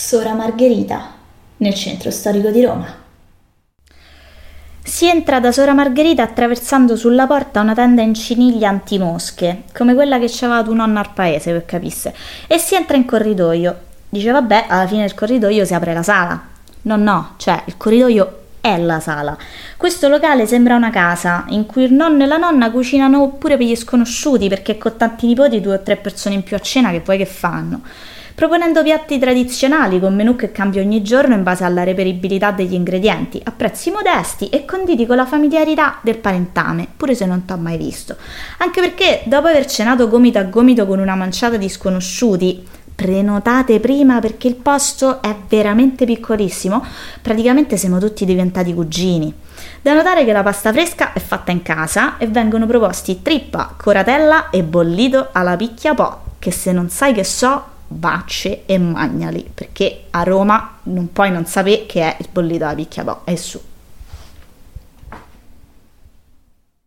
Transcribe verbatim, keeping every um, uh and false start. Sora Margherita, nel centro storico di Roma. Si entra da Sora Margherita attraversando sulla porta una tenda in ciniglia antimosche, come quella che c'aveva tu nonna al paese, per capisse, e si entra in corridoio. Dice, vabbè, alla fine del corridoio si apre la sala. No, no, cioè, il corridoio è la sala. Questo locale sembra una casa, in cui il nonno e la nonna cucinano oppure per gli sconosciuti, perché con tanti nipoti due o tre persone in più a cena che poi che fanno? Proponendo piatti tradizionali con menù che cambia ogni giorno in base alla reperibilità degli ingredienti, a prezzi modesti e conditi con la familiarità del parentame, pure se non t'ho mai visto. Anche perché dopo aver cenato gomito a gomito con una manciata di sconosciuti, prenotate prima perché il posto è veramente piccolissimo, praticamente siamo tutti diventati cugini. Da notare che la pasta fresca è fatta in casa e vengono proposti trippa, coratella e bollito alla picchia po', che se non sai che so... Bacce e magnali, perché a Roma non puoi non sapere che è il bollito alla picchia po', è su.